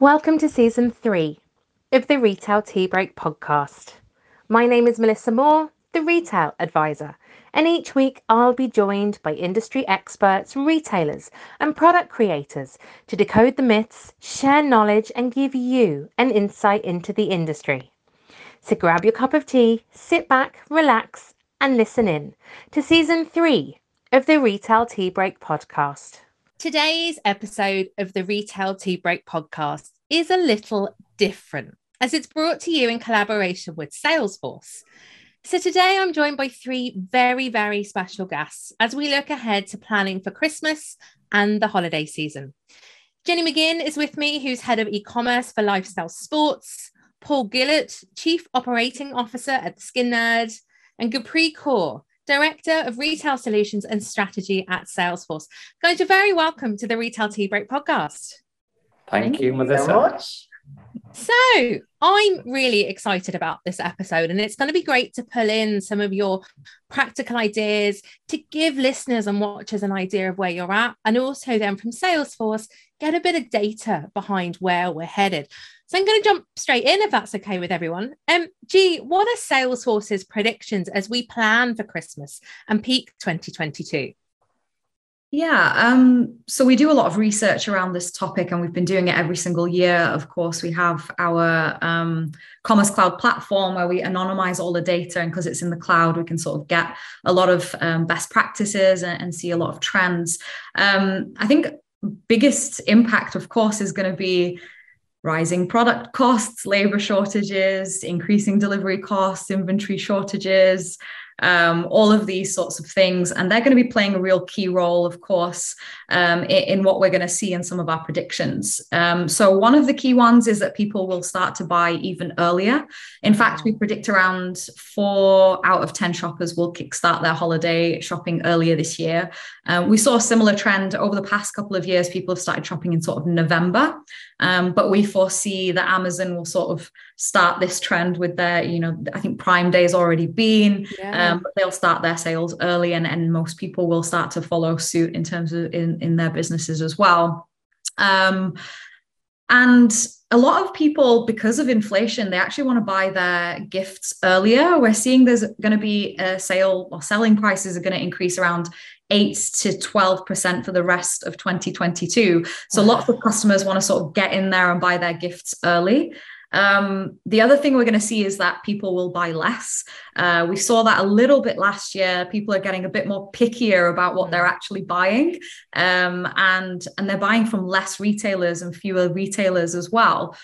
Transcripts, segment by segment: Welcome to Season 3 of the Retail Tea Break podcast. My name is Melissa Moore, the Retail Advisor, and each week I'll be joined by industry experts, retailers, and product creators to decode the myths, share knowledge, and give you an insight into the industry. So grab your cup of tea, sit back, relax, and listen in to Season 3 of the Retail Tea Break podcast. Today's episode of the Retail Tea Break podcast is a little different, as it's brought to you in collaboration with Salesforce. So today I'm joined by three very, very special guests as we look ahead to planning for Christmas and the holiday season. Jenny McGinn is with me, who's head of e-commerce for Lifestyle Sports, Paul Gillart, Chief Operating Officer at The Skin Nerd, and Gurpreet Kaur, Director of Retail Solutions and Strategy at Salesforce. Guys, you're very welcome to the Retail Tea Break podcast. Thank you, Melissa. So much. So I'm really excited about this episode, and it's going to be great to pull in some of your practical ideas to give listeners and watchers an idea of where you're at, and also then from Salesforce, get a bit of data behind where we're headed. So I'm going to jump straight in, if that's okay with everyone. What are Salesforce's predictions as we plan for Christmas and peak 2022? So we do a lot of research around this topic, and we've been doing it every single year. Of course, we have our Commerce Cloud platform where we anonymize all the data, and because it's in the cloud, we can sort of get a lot of best practices and see a lot of trends. I think biggest impact, of course, is going to be rising product costs, labor shortages, increasing delivery costs, inventory shortages, all of these sorts of things. And they're going to be playing a real key role, of course, in what we're going to see in some of our predictions. So one of the key ones is that people will start to buy even earlier. In fact, we predict around 4 out of 10 shoppers will kickstart their holiday shopping earlier this year. We saw a similar trend over the past couple of years. People have started shopping in sort of November. But we foresee that Amazon will sort of start this trend with their, I think Prime Day has already been, but they'll start their sales early, and most people will start to follow suit in terms of in their businesses as well. And a lot of people, because of inflation, they actually want to buy their gifts earlier. We're seeing there's going to be a sale, or selling prices are going to increase around 8% to 12% for the rest of 2022. So lots of customers want to sort of get in there and buy their gifts early. The other thing we're going to see is that people will buy less. We saw that a little bit last year. People are getting a bit more pickier about what they're actually buying, and they're buying from less retailers and fewer retailers as well.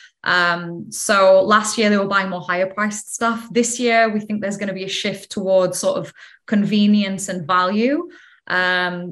So last year they were buying more higher priced stuff. This year we think there's going to be a shift towards sort of convenience and value.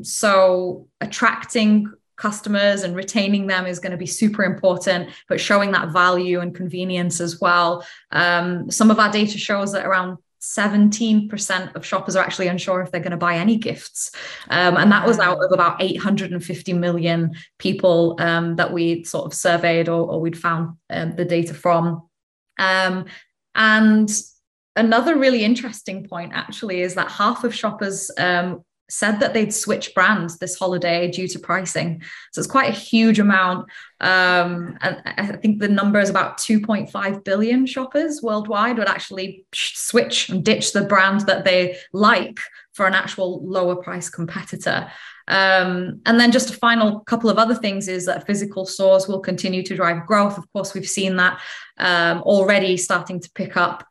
So attracting customers and retaining them is going to be super important, but showing that value and convenience as well. Some of our data shows that around 17% of shoppers are actually unsure if they're going to buy any gifts. And that was out of about 850 million people that we sort of surveyed, or we'd found the data from. And another really interesting point actually is that half of shoppers said that they'd switch brands this holiday due to pricing. So it's quite a huge amount. And I think the number is about 2.5 billion shoppers worldwide would actually switch and ditch the brand that they like for an actual lower price competitor. And then just a final couple of other things is that physical stores will continue to drive growth. Of course, we've seen that already starting to pick up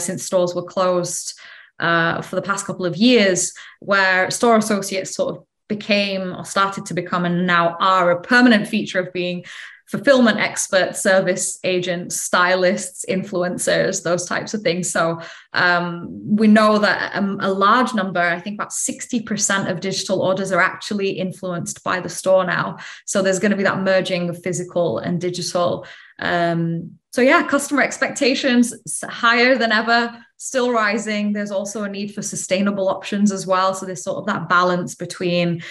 since stores were closed for the past couple of years, where store associates sort of became, or started to become, and now are a permanent feature of being fulfillment experts, service agents, stylists, influencers, those types of things. So we know that a large number, I think about 60% of digital orders are actually influenced by the store now. So there's going to be that merging of physical and digital. So yeah, customer expectations higher than ever, still rising. There's also a need for sustainable options as well. So there's sort of that balance between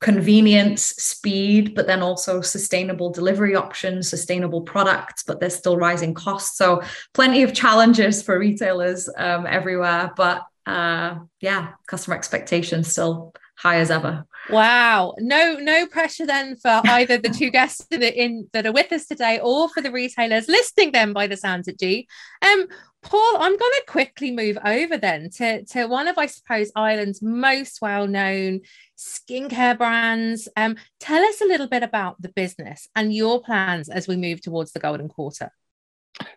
convenience, speed, but then also sustainable delivery options, sustainable products, but there's still rising costs. So plenty of challenges for retailers everywhere. But customer expectations still high as ever. Wow. No pressure then for either the two guests that are with us today or for the retailers listing them by the sounds at G. Paul, I'm going to quickly move over then to one of, I suppose, Ireland's most well-known skincare brands. Tell us a little bit about the business and your plans as we move towards the Golden Quarter.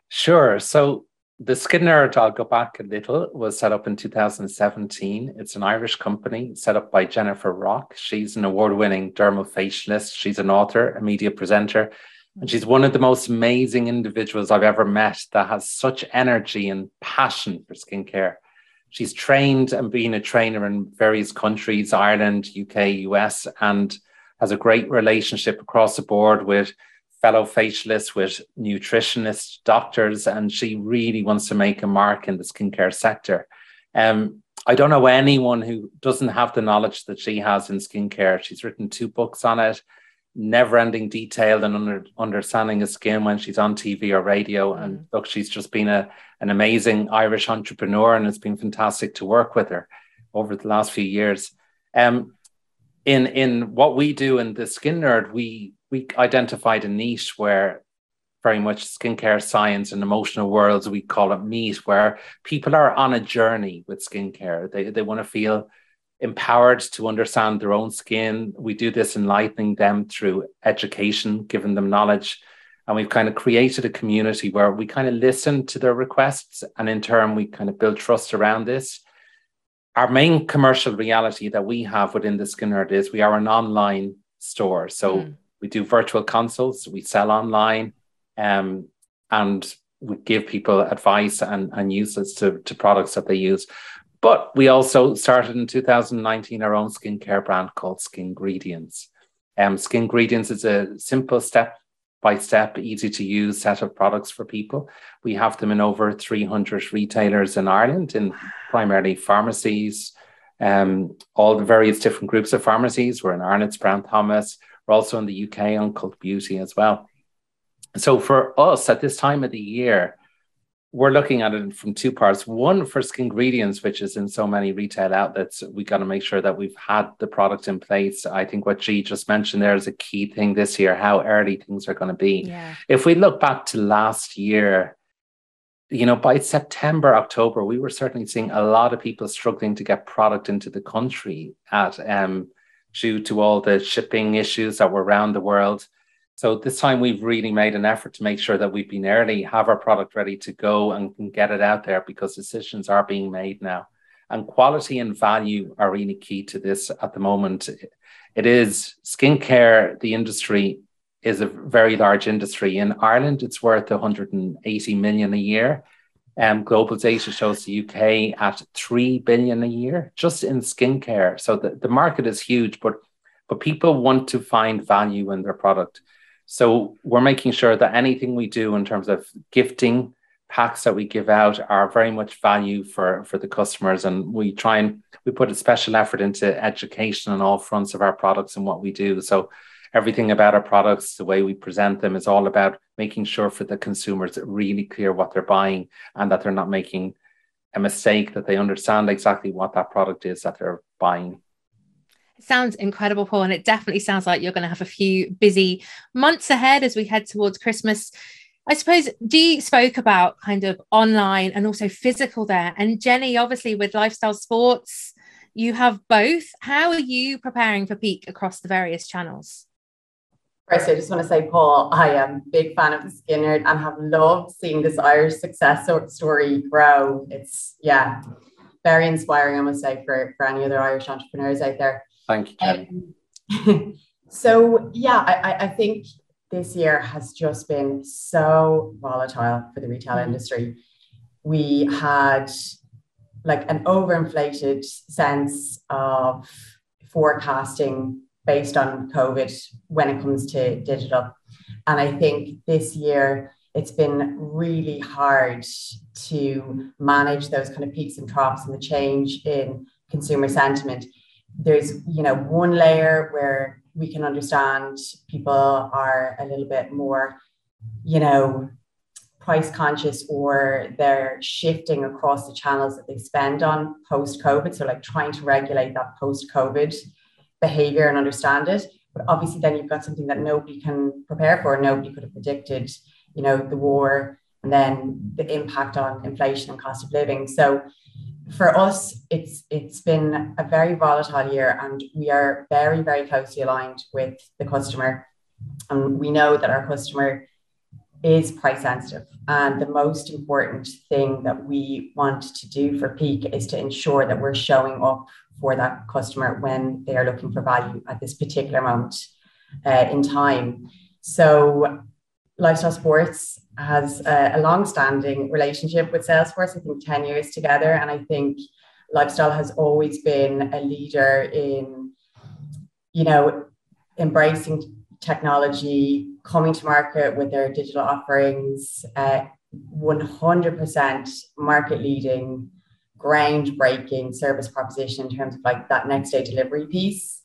Sure. So The Skin Nerd, I'll go back a little, was set up in 2017. It's an Irish company set up by Jennifer Rock. She's an award-winning dermafacialist. She's an author, a media presenter, and she's one of the most amazing individuals I've ever met that has such energy and passion for skincare. She's trained and been a trainer in various countries, Ireland, UK, US, and has a great relationship across the board with fellow facialists, with nutritionists, doctors, and she really wants to make a mark in the skincare sector. I don't know anyone who doesn't have the knowledge that she has in skincare. She's written 2 books on it, Never-Ending Detail and Understanding of Skin, when she's on TV or radio. And look, she's just been an amazing Irish entrepreneur, and it's been fantastic to work with her over the last few years. In what we do in The Skin Nerd, we identified a niche where very much skincare science and emotional worlds, we call it meet, where people are on a journey with skincare. They want to feel empowered to understand their own skin. We do this enlightening them through education, giving them knowledge. And we've kind of created a community where we kind of listen to their requests. And in turn, we kind of build trust around this. Our main commercial reality that we have within The Skin Nerd is we are an online store. So we do virtual consults, we sell online, and we give people advice and uses to products that they use. But we also started in 2019 our own skincare brand called Skingredients. Skingredients is a simple step-by-step, easy-to-use set of products for people. We have them in over 300 retailers in Ireland, in primarily pharmacies, all the various different groups of pharmacies. We're in Arnott's, Brown Thomas. We're also in the UK on Cult Beauty as well. So for us at this time of the year, we're looking at it from 2 parts. One, for Skingredients, which is in so many retail outlets, we got to make sure that we've had the product in place. I think what G just mentioned there is a key thing this year, how early things are going to be. Yeah. If we look back to last year, you know, by September, October, we were certainly seeing a lot of people struggling to get product into the country at due to all the shipping issues that were around the world. So this time we've really made an effort to make sure that we've been early, have our product ready to go and can get it out there, because decisions are being made now. And quality and value are really key to this at the moment. It is skincare, the industry is a very large industry. In Ireland, it's worth 180 million a year. Global data shows the UK at 3 billion a year just in skincare. So the market is huge, but people want to find value in their product. So we're making sure that anything we do in terms of gifting packs that we give out are very much value for the customers. And we try and we put a special effort into education on all fronts of our products and what we do. So everything about our products, the way we present them, is all about making sure for the consumers really clear what they're buying and that they're not making a mistake, that they understand exactly what that product is that they're buying. It sounds incredible, Paul, and it definitely sounds like you're going to have a few busy months ahead as we head towards Christmas. I suppose G spoke about kind of online and also physical there. And Jenny, obviously with Lifestyle Sports, you have both. How are you preparing for peak across the various channels? First, I just want to say, Paul, I am a big fan of The Skin Nerd and have loved seeing this Irish success story grow. It's, yeah, very inspiring, I must say, for any other Irish entrepreneurs out there. Thank you, Jenny. I think this year has just been so volatile for the retail industry. We had like an overinflated sense of forecasting based on COVID when it comes to digital. And I think this year it's been really hard to manage those kind of peaks and troughs and the change in consumer sentiment. There's, you know, one layer where we can understand people are a little bit more, you know, price conscious or they're shifting across the channels that they spend on post-COVID. So like trying to regulate that post-COVID behavior and understand it. But obviously then you've got something that nobody can prepare for. Nobody could have predicted, you know, the war and then the impact on inflation and cost of living. So for us, it's been a very volatile year and we are very, very closely aligned with the customer. And we know that our customer is price sensitive. And the most important thing that we want to do for Peak is to ensure that we're showing up for that customer when they are looking for value at this particular moment in time. So Lifestyle Sports has a long-standing relationship with Salesforce, I think 10 years together. And I think Lifestyle has always been a leader in, you know, embracing technology, coming to market with their digital offerings, 100% market leading, groundbreaking service proposition in terms of like that next day delivery piece.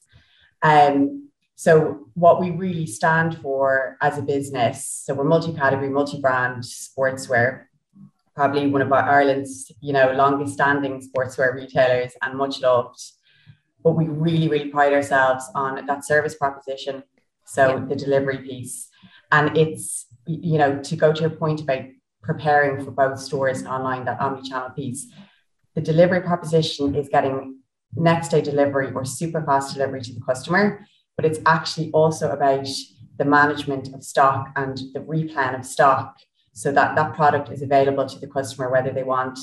So what we really stand for as a business, so we're multi-category, multi-brand sportswear, probably one of Ireland's, you know, longest standing sportswear retailers and much loved, but we really, really pride ourselves on that service proposition. So the delivery piece, and it's, you know, to go to your point about preparing for both stores and online, that omni-channel piece, the delivery proposition is getting next day delivery or super fast delivery to the customer, but it's actually also about the management of stock and the replan of stock so that that product is available to the customer, whether they want,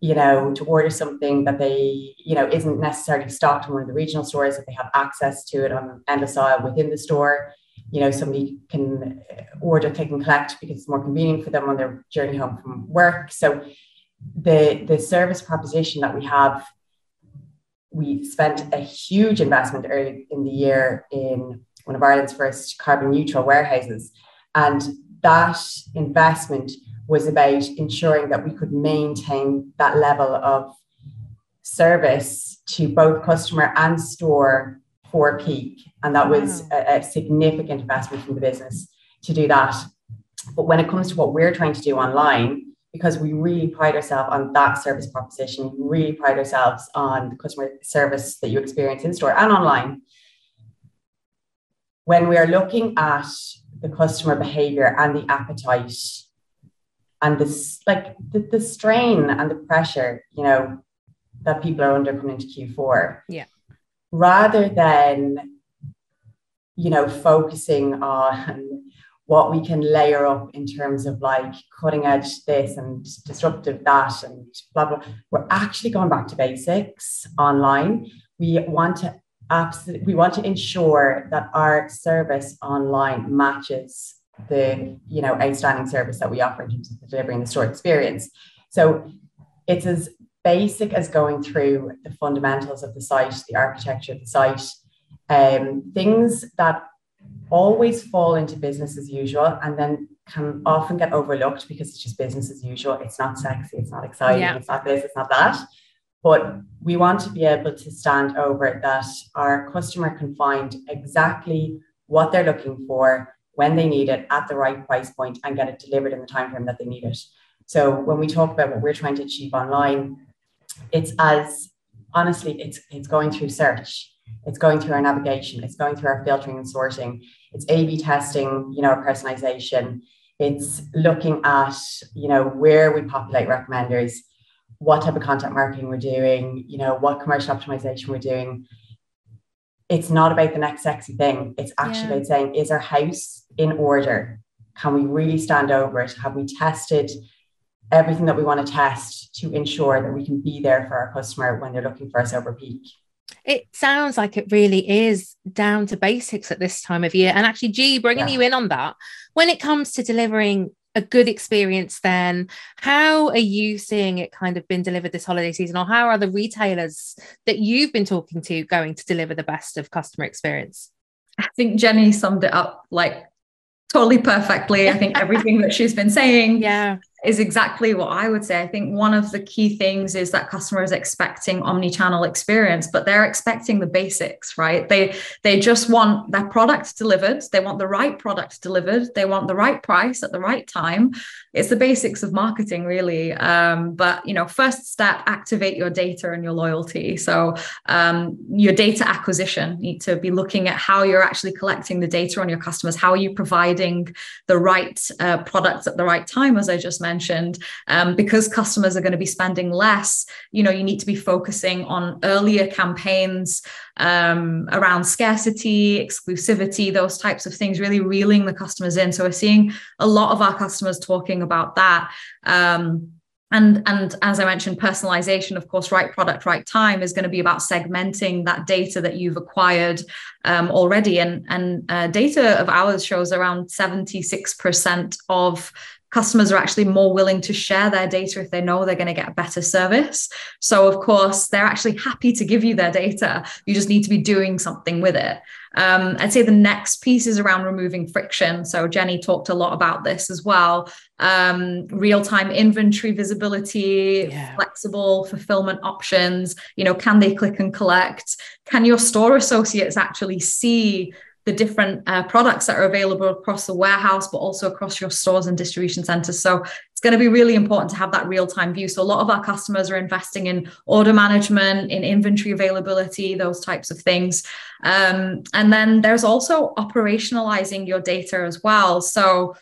you know, to order something that they, you know, isn't necessarily stocked in one of the regional stores, if they have access to it on endless aisle within the store. You know, somebody can order click and collect because it's more convenient for them on their journey home from work. So the service proposition that we have, we spent a huge investment early in the year in one of Ireland's first carbon neutral warehouses. And that investment was about ensuring that we could maintain that level of service to both customer and store for Peak. And that was a significant investment from the business to do that. But when it comes to what we're trying to do online, because we really pride ourselves on that service proposition, we really pride ourselves on the customer service that you experience in store and online. When we are looking at the customer behavior and the appetite and this, like the strain and the pressure, you know, that people are under coming into Q4. Yeah. Rather than, you know, focusing on what we can layer up in terms of like cutting edge this and disruptive that and blah, blah, we're actually going back to basics online. We want to ensure that our service online matches the, you know, outstanding service that we offer in terms of delivering the store experience. So it's as basic as going through the fundamentals of the site, the architecture of the site, things that always fall into business as usual and then can often get overlooked because it's just business as usual. It's not sexy, it's not exciting, it's not this, it's not that. But we want to be able to stand over that our customer can find exactly what they're looking for when they need it at the right price point and get it delivered in the timeframe that they need it. So when we talk about what we're trying to achieve online, it's as honestly, it's going through search, it's going through our navigation, it's going through our filtering and sorting, it's A/B testing, you know, our personalization, it's looking at, you know, where we populate recommenders, what type of content marketing we're doing, you know, what commercial optimization we're doing. It's not about the next sexy thing. It's actually about saying, is our house in order? Can we really stand over it? Have we tested everything that we want to test to ensure that we can be there for our customer when they're looking for us over Peak? It sounds like it really is down to basics at this time of year. And actually, G, bringing you in on that, when it comes to delivering a good experience then, how are you seeing it kind of been delivered this holiday season, or how are the retailers that you've been talking to going to deliver the best of customer experience? I think Jenny summed it up like totally perfectly. I think everything that she's been saying. Yeah. is exactly what I would say. I think one of the key things is that customers expecting omni-channel experience, but they're expecting the basics, right? They just want their product delivered. They want the right product delivered. They want the right price at the right time. It's the basics of marketing, really. But, you know, first step, activate your data and your loyalty. So your data acquisition, you need to be looking at how you're actually collecting the data on your customers. How are you providing the right products at the right time, as I just mentioned, because customers are going to be spending less. You know, you need to be focusing on earlier campaigns around scarcity, exclusivity, those types of things, really reeling the customers in. So we're seeing a lot of our customers talking about that. And as I mentioned, personalization, of course, right product, right time is going to be about segmenting that data that you've acquired already. And data of ours shows around 76% of customers are actually more willing to share their data if they know they're going to get a better service. So, of course, they're actually happy to give you their data. You just need to be doing something with it. I'd say the next piece is around removing friction. So Jenny talked a lot about this as well. Real-time inventory visibility, flexible fulfillment options. You know, can they click and collect? Can your store associates actually see the different products that are available across the warehouse, but also across your stores and distribution centers? So it's going to be really important to have that real-time view. So a lot of our customers are investing in order management, in inventory availability, those types of things. And then there's also operationalizing your data as well. So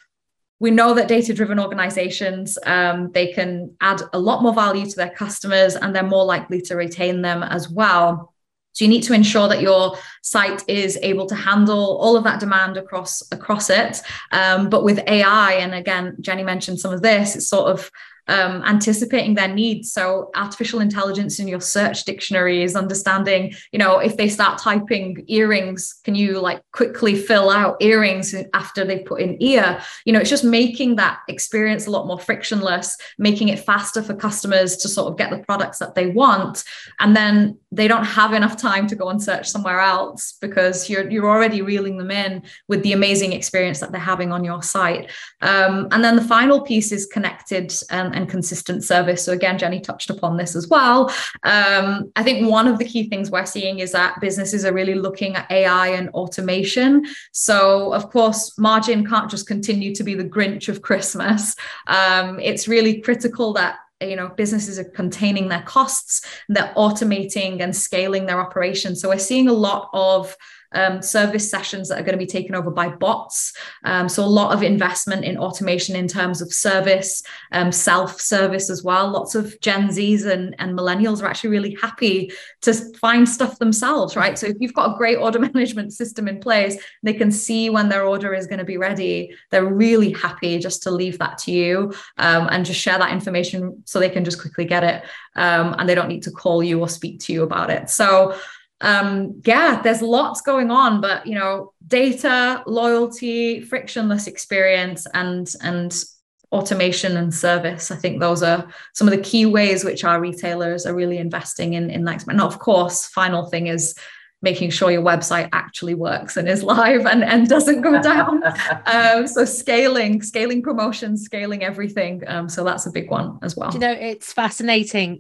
we know that data-driven organizations, they can add a lot more value to their customers, and they're more likely to retain them as well. So you need to ensure that your site is able to handle all of that demand across it. But with AI, and again, Jenny mentioned some of this, it's sort of anticipating their needs. So artificial intelligence in your search dictionary is understanding, you know, if they start typing earrings, can you like quickly fill out earrings after they put in ear? You know, it's just making that experience a lot more frictionless, making it faster for customers to sort of get the products that they want. And then they don't have enough time to go and search somewhere else because you're already reeling them in with the amazing experience that they're having on your site. And then the final piece is connected and consistent service. So again, Jenny touched upon this as well. I think one of the key things we're seeing is that businesses are really looking at AI and automation. So of course, margin can't just continue to be the Grinch of Christmas. It's really critical that, you know, businesses are containing their costs, they're automating and scaling their operations. So we're seeing a lot of service sessions that are going to be taken over by bots. So a lot of investment in automation in terms of service, self-service as well. Lots of Gen Zs and millennials are actually really happy to find stuff themselves, right? So if you've got a great order management system in place, they can see when their order is going to be ready. They're really happy just to leave that to you and just share that information so they can just quickly get it and they don't need to call you or speak to you about it. So yeah, there's lots going on, but, you know, data, loyalty, frictionless experience, and automation and service. I think those are some of the key ways which our retailers are really investing in that. And of course, final thing is making sure your website actually works and is live and doesn't go down. So scaling promotions, scaling everything. So that's a big one as well. You know, it's fascinating.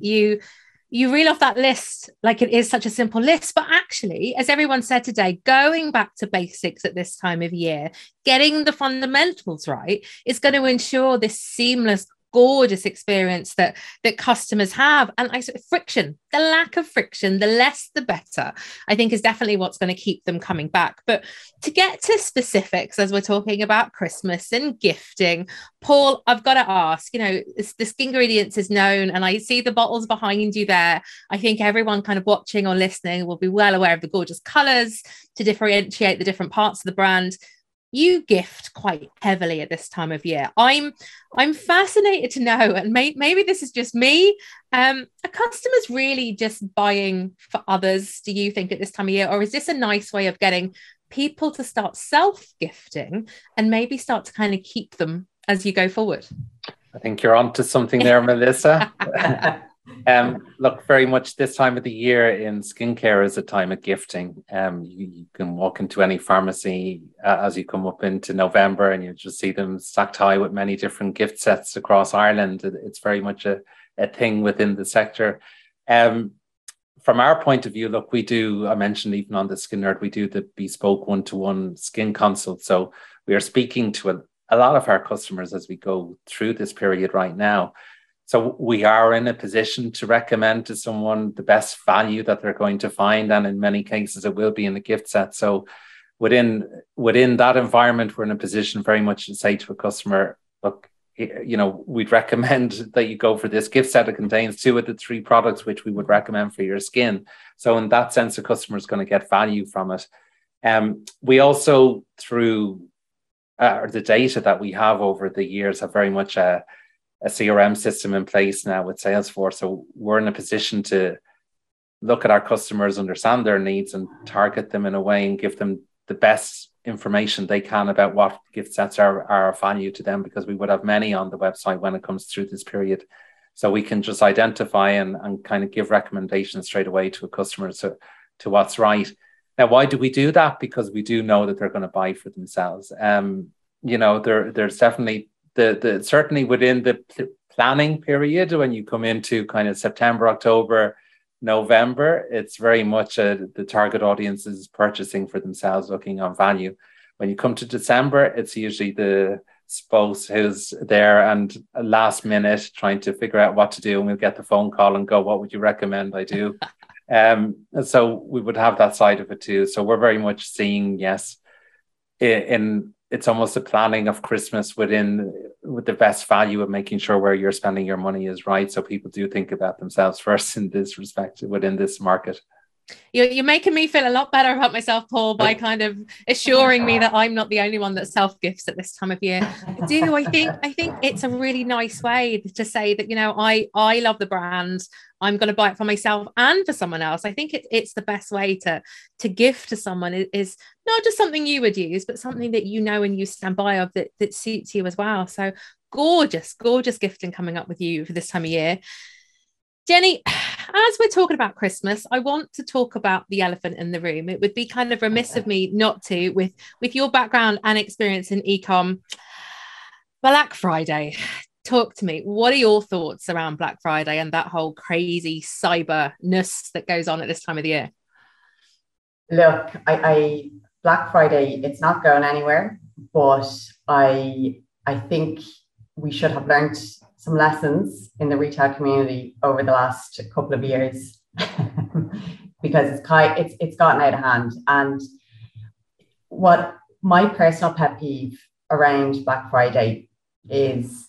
You reel off that list like it is such a simple list, but actually, as everyone said today, going back to basics at this time of year, getting the fundamentals right, is going to ensure this seamless, gorgeous experience that customers have. And friction, the lack of friction, the less the better, I think is definitely what's going to keep them coming back. But to get to specifics, as we're talking about Christmas and gifting, Paul, I've got to ask, you know, the Skingredients is known, and I see the bottles behind you there. I think everyone kind of watching or listening will be well aware of the gorgeous colours to differentiate the different parts of the brand. You gift quite heavily at this time of year. I'm fascinated to know, and maybe this is just me, are customers really just buying for others, do you think, at this time of year? Or is this a nice way of getting people to start self-gifting and maybe start to kind of keep them as you go forward? I think you're onto something there, Melissa. Look, very much this time of the year in skincare is a time of gifting. You can walk into any pharmacy as you come up into November and you just see them stacked high with many different gift sets across Ireland. It's very much a thing within the sector. From our point of view, look, we do, I mentioned even on The Skin Nerd, we do the bespoke one-to-one skin consult. So we are speaking to a lot of our customers as we go through this period right now. So we are in a position to recommend to someone the best value that they're going to find. And in many cases, it will be in the gift set. So within that environment, we're in a position very much to say to a customer, look, you know, we'd recommend that you go for this gift set. It contains 2 of the 3 products which we would recommend for your skin. So in that sense, the customer is going to get value from it. We also, through the data that we have over the years, have very much a CRM system in place now with Salesforce. So we're in a position to look at our customers, understand their needs and target them in a way and give them the best information they can about what gift sets are of value to them, because we would have many on the website when it comes through this period. So we can just identify and kind of give recommendations straight away to a customer to what's right. Now, why do we do that? Because we do know that they're going to buy for themselves. You know, there's definitely certainly within the planning period, when you come into kind of September, October, November, it's very much the target audience is purchasing for themselves, looking on value. When you come to December, it's usually the spouse who's there and last minute trying to figure out what to do, and we'll get the phone call and go, what would you recommend I do? So we would have that side of it too. So we're very much seeing, yes, it's almost a planning of Christmas with the best value of making sure where you're spending your money is right. So people do think about themselves first in this respect within this market. You're making me feel a lot better about myself, Paul, by kind of assuring me that I'm not the only one that self-gifts at this time of year. I think it's a really nice way to say that, you know, I love the brand. I'm going to buy it for myself and for someone else. I think it's the best way to gift to someone is not just something you would use, but something that you know and you stand by of that suits you as well. So gorgeous gifting coming up with you for this time of year. Jenny, as we're talking about Christmas, I want to talk about the elephant in the room. It would be kind of remiss of me not to, with your background and experience in e-com. Black Friday. Talk to me. What are your thoughts around Black Friday and that whole crazy cyberness that goes on at this time of the year? Look, Black Friday, it's not going anywhere, but I think we should have learned some lessons in the retail community over the last couple of years because it's gotten out of hand. And what my personal pet peeve around Black Friday is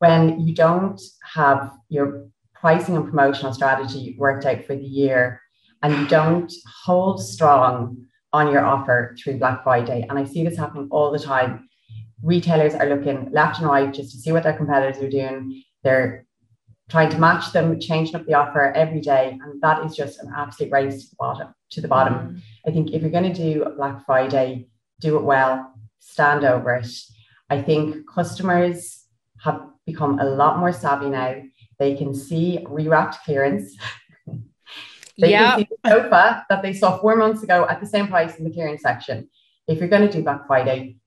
when you don't have your pricing and promotional strategy worked out for the year and you don't hold strong on your offer through Black Friday. And I see this happening all the time. Retailers are looking left and right just to see what their competitors are doing. They're trying to match them, changing up the offer every day. And that is just an absolute race to the bottom. Mm-hmm. I think if you're going to do Black Friday, do it well, stand over it. I think customers have become a lot more savvy now. They can see rewrapped clearance. They can see the sofa that they saw 4 months ago at the same price in the clearance section. If you're going to do Black Friday,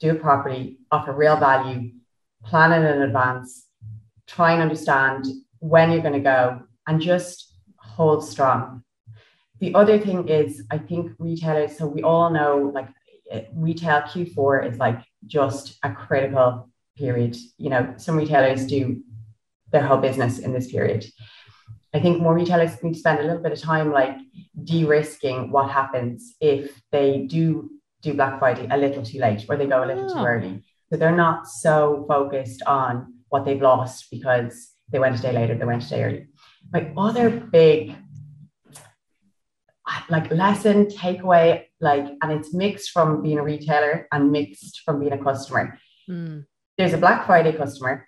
do it properly, offer real value, plan it in advance, try and understand when you're going to go, and just hold strong. The other thing is, I think retailers, so we all know, like, retail Q4 is like just a critical period. You know, some retailers do their whole business in this period. I think more retailers need to spend a little bit of time like de-risking what happens if they do Black Friday a little too late, or they go a little too early. So they're not so focused on what they've lost because they went a day later, they went a day early. My other big like lesson takeaway, like, and it's mixed from being a retailer and mixed from being a customer. Mm. There's a Black Friday customer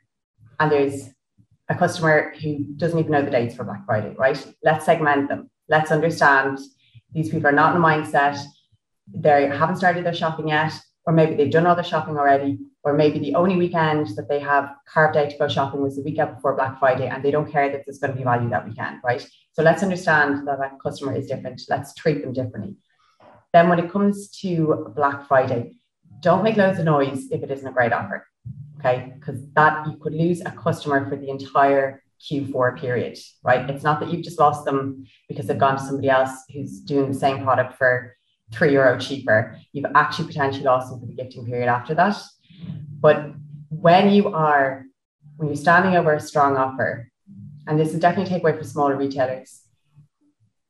and there's a customer who doesn't even know the dates for Black Friday, right? Let's segment them. Let's understand these people are not in a mindset. They haven't started their shopping yet. or maybe they've done all the shopping already, or maybe the only weekend that they have carved out to go shopping was the weekend before Black Friday, and they don't care that there's going to be value that weekend, right? So let's understand that our customer is different. Let's treat them differently. Then when it comes to Black Friday, don't make loads of noise if it isn't a great offer, okay? Because that you could lose a customer for the entire Q4 period, right? It's not that you've just lost them because they've gone to somebody else who's doing the same product for €3 cheaper. You've actually potentially lost them for the gifting period after that. But when you're standing over a strong offer, and this is definitely a takeaway for smaller retailers,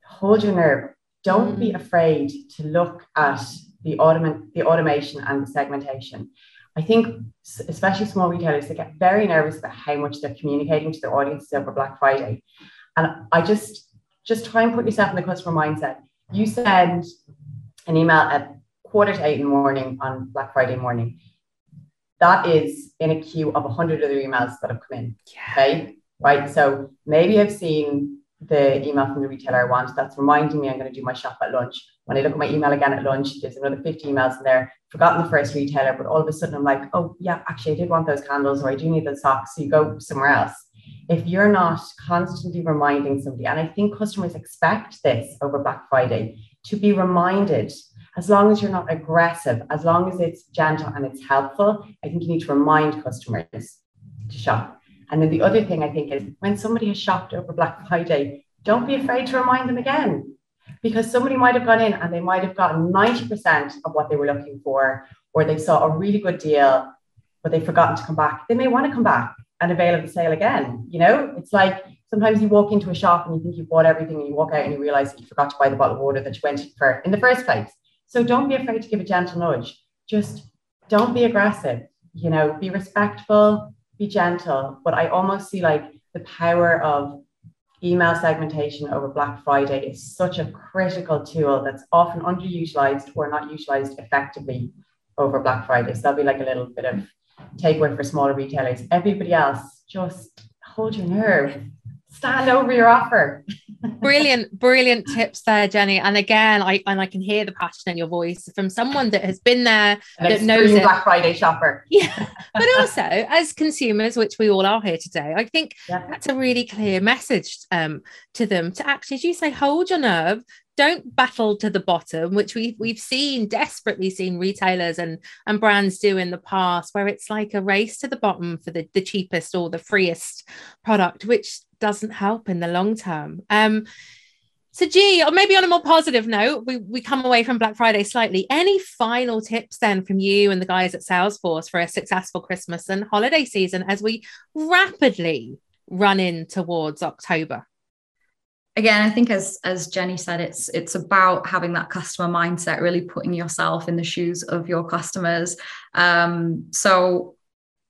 hold your nerve. Don't be afraid to look at the automation and the segmentation. I think, especially small retailers, they get very nervous about how much they're communicating to their audiences over Black Friday. And I just try and put yourself in the customer mindset. You send an email at 7:45 in the morning on Black Friday morning. That is in a queue of 100 other emails that have come in, okay? Right, so maybe I've seen the email from the retailer I want. That's reminding me I'm going to do my shop at lunch. When I look at my email again at lunch, there's another 50 emails in there. Forgotten the first retailer, but all of a sudden I'm like, oh yeah, actually I did want those candles, or I do need those socks. So you go somewhere else. If you're not constantly reminding somebody, and I think customers expect this over Black Friday, to be reminded, as long as you're not aggressive, as long as it's gentle and it's helpful, I think you need to remind customers to shop. And then the other thing I think is, when somebody has shopped over Black Friday, don't be afraid to remind them again, because somebody might have gone in and they might have gotten 90% of what they were looking for, or they saw a really good deal, but they've forgotten to come back. They may want to come back and avail of the sale again. You know, it's like sometimes you walk into a shop and you think you bought everything, and you walk out and you realize that you forgot to buy the bottle of water that you went for in the first place. So don't be afraid to give a gentle nudge. Just don't be aggressive, you know, be respectful, be gentle. But I almost see like the power of email segmentation over Black Friday is such a critical tool that's often underutilized or not utilized effectively over Black Friday. So that'll be like a little bit of takeaway for smaller retailers. Everybody else, just hold your nerve. Stand over your offer. Brilliant tips there, Jenny. And again, I can hear the passion in your voice from someone that has been there, that knows it. Black Friday shopper. Yeah, but also as consumers, which we all are here today, I think that's a really clear message to them to actually, as you say, hold your nerve. Don't battle to the bottom, which we've seen, desperately seen retailers and brands do in the past, where it's like a race to the bottom for the cheapest or the freest product, which doesn't help in the long term. So G, or maybe on a more positive note, we come away from Black Friday slightly. Any final tips then from you and the guys at Salesforce for a successful Christmas and holiday season as we rapidly run in towards October? Again, I think as Jenny said, it's about having that customer mindset, really putting yourself in the shoes of your customers. So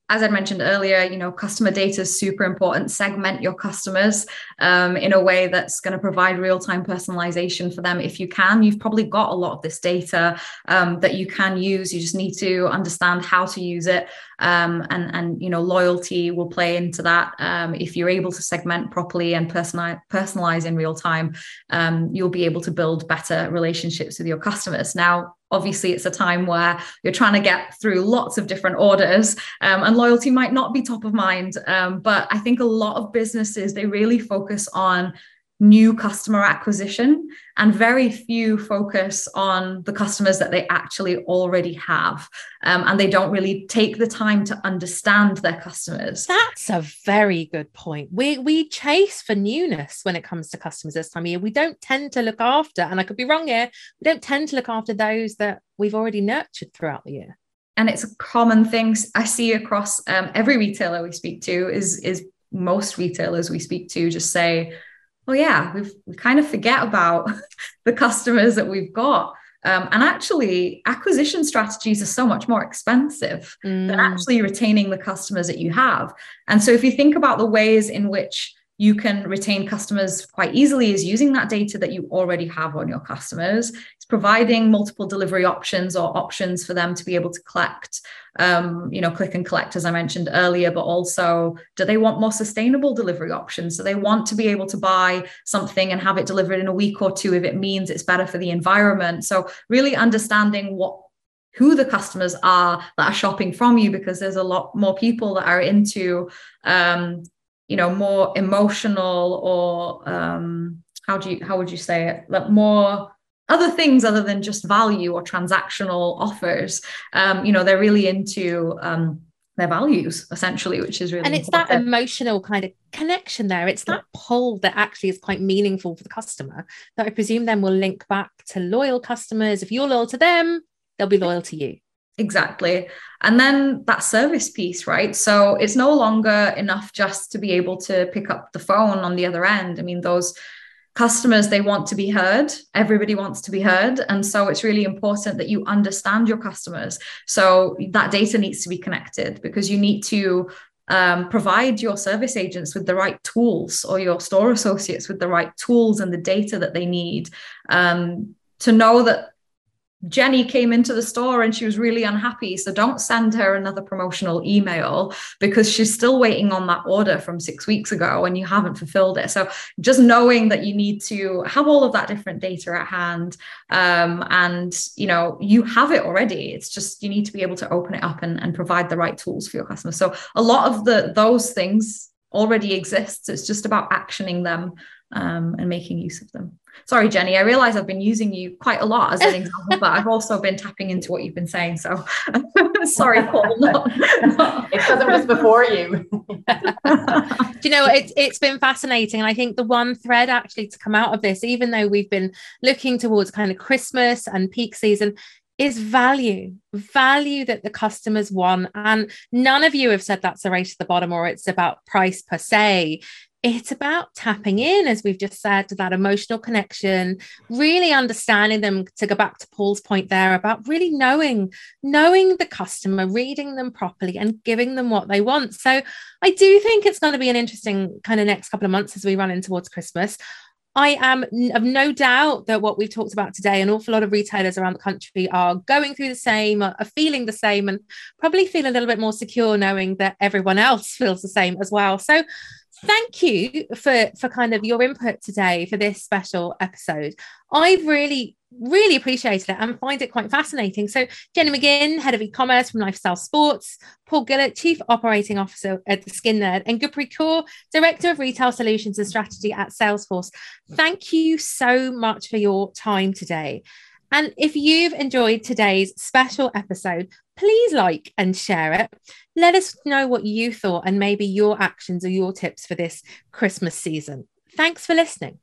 as I mentioned earlier, you know, customer data is super important. Segment your customers in a way that's going to provide real-time personalization for them. If you can, you've probably got a lot of this data that you can use. You just need to understand how to use it. And you know, loyalty will play into that. If you're able to segment properly and personalize in real time, you'll be able to build better relationships with your customers. Now, obviously, it's a time where you're trying to get through lots of different orders, and loyalty might not be top of mind. But I think a lot of businesses, they really focus on new customer acquisition, and very few focus on the customers that they actually already have. And they don't really take the time to understand their customers. That's a very good point. We chase for newness when it comes to customers this time of year. We don't tend to look after, and I could be wrong here, we don't tend to look after those that we've already nurtured throughout the year. And it's a common thing I see across every retailer we speak to, is most retailers we speak to just say, oh yeah, we kind of forget about the customers that we've got. And actually, acquisition strategies are so much more expensive than actually retaining the customers that you have. And so if you think about the ways in which you can retain customers quite easily, is using that data that you already have on your customers. It's providing multiple delivery options, or options for them to be able to collect, you know, click and collect, as I mentioned earlier, but also, do they want more sustainable delivery options? So they want to be able to buy something and have it delivered in a week or two if it means it's better for the environment. So really understanding who the customers are that are shopping from you, because there's a lot more people that are into, more emotional or how would you say it? Like more other things other than just value or transactional offers. They're really into their values, essentially, which is really important. That emotional kind of connection there. It's that pull that actually is quite meaningful for the customer, that I presume then will link back to loyal customers. If you're loyal to them, they'll be loyal to you. Exactly. And then that service piece, right? So it's no longer enough just to be able to pick up the phone on the other end. I mean, those customers, they want to be heard. Everybody wants to be heard. And so it's really important that you understand your customers. So that data needs to be connected, because you need to provide your service agents with the right tools, or your store associates with the right tools and the data that they need to know that Jenny came into the store and she was really unhappy. So don't send her another promotional email, because she's still waiting on that order from 6 weeks ago and you haven't fulfilled it. So just knowing that you need to have all of that different data at hand, and you have it already. It's just, you need to be able to open it up and provide the right tools for your customers. So a lot of those things already exist. It's just about actioning them and making use of them. Sorry, Jenny, I realize I've been using you quite a lot as an example, but I've also been tapping into what you've been saying. So sorry, Paul. It's because it was before you. It's been fascinating. And I think the one thread actually to come out of this, even though we've been looking towards kind of Christmas and peak season, is value that the customers want. And none of you have said that's a race to the bottom or it's about price per se. It's about tapping in, as we've just said, to that emotional connection, really understanding them, to go back to Paul's point there about really knowing the customer, reading them properly and giving them what they want. So I do think it's going to be an interesting kind of next couple of months as we run in towards Christmas. I am of no doubt that what we've talked about today, an awful lot of retailers around the country are going through the same, are feeling the same, and probably feel a little bit more secure knowing that everyone else feels the same as well. So thank you for kind of your input today for this special episode. I've really appreciated it and find it quite fascinating. So Jenny McGinn, Head of E-commerce from Lifestyle Sports, Paul Gillart, Chief Operating Officer at The Skin Nerd, and Gurpreet Kaur, Director of Retail Solutions and Strategy at Salesforce. Thank you so much for your time today. And if you've enjoyed today's special episode, please like and share it. Let us know what you thought and maybe your actions or your tips for this Christmas season. Thanks for listening.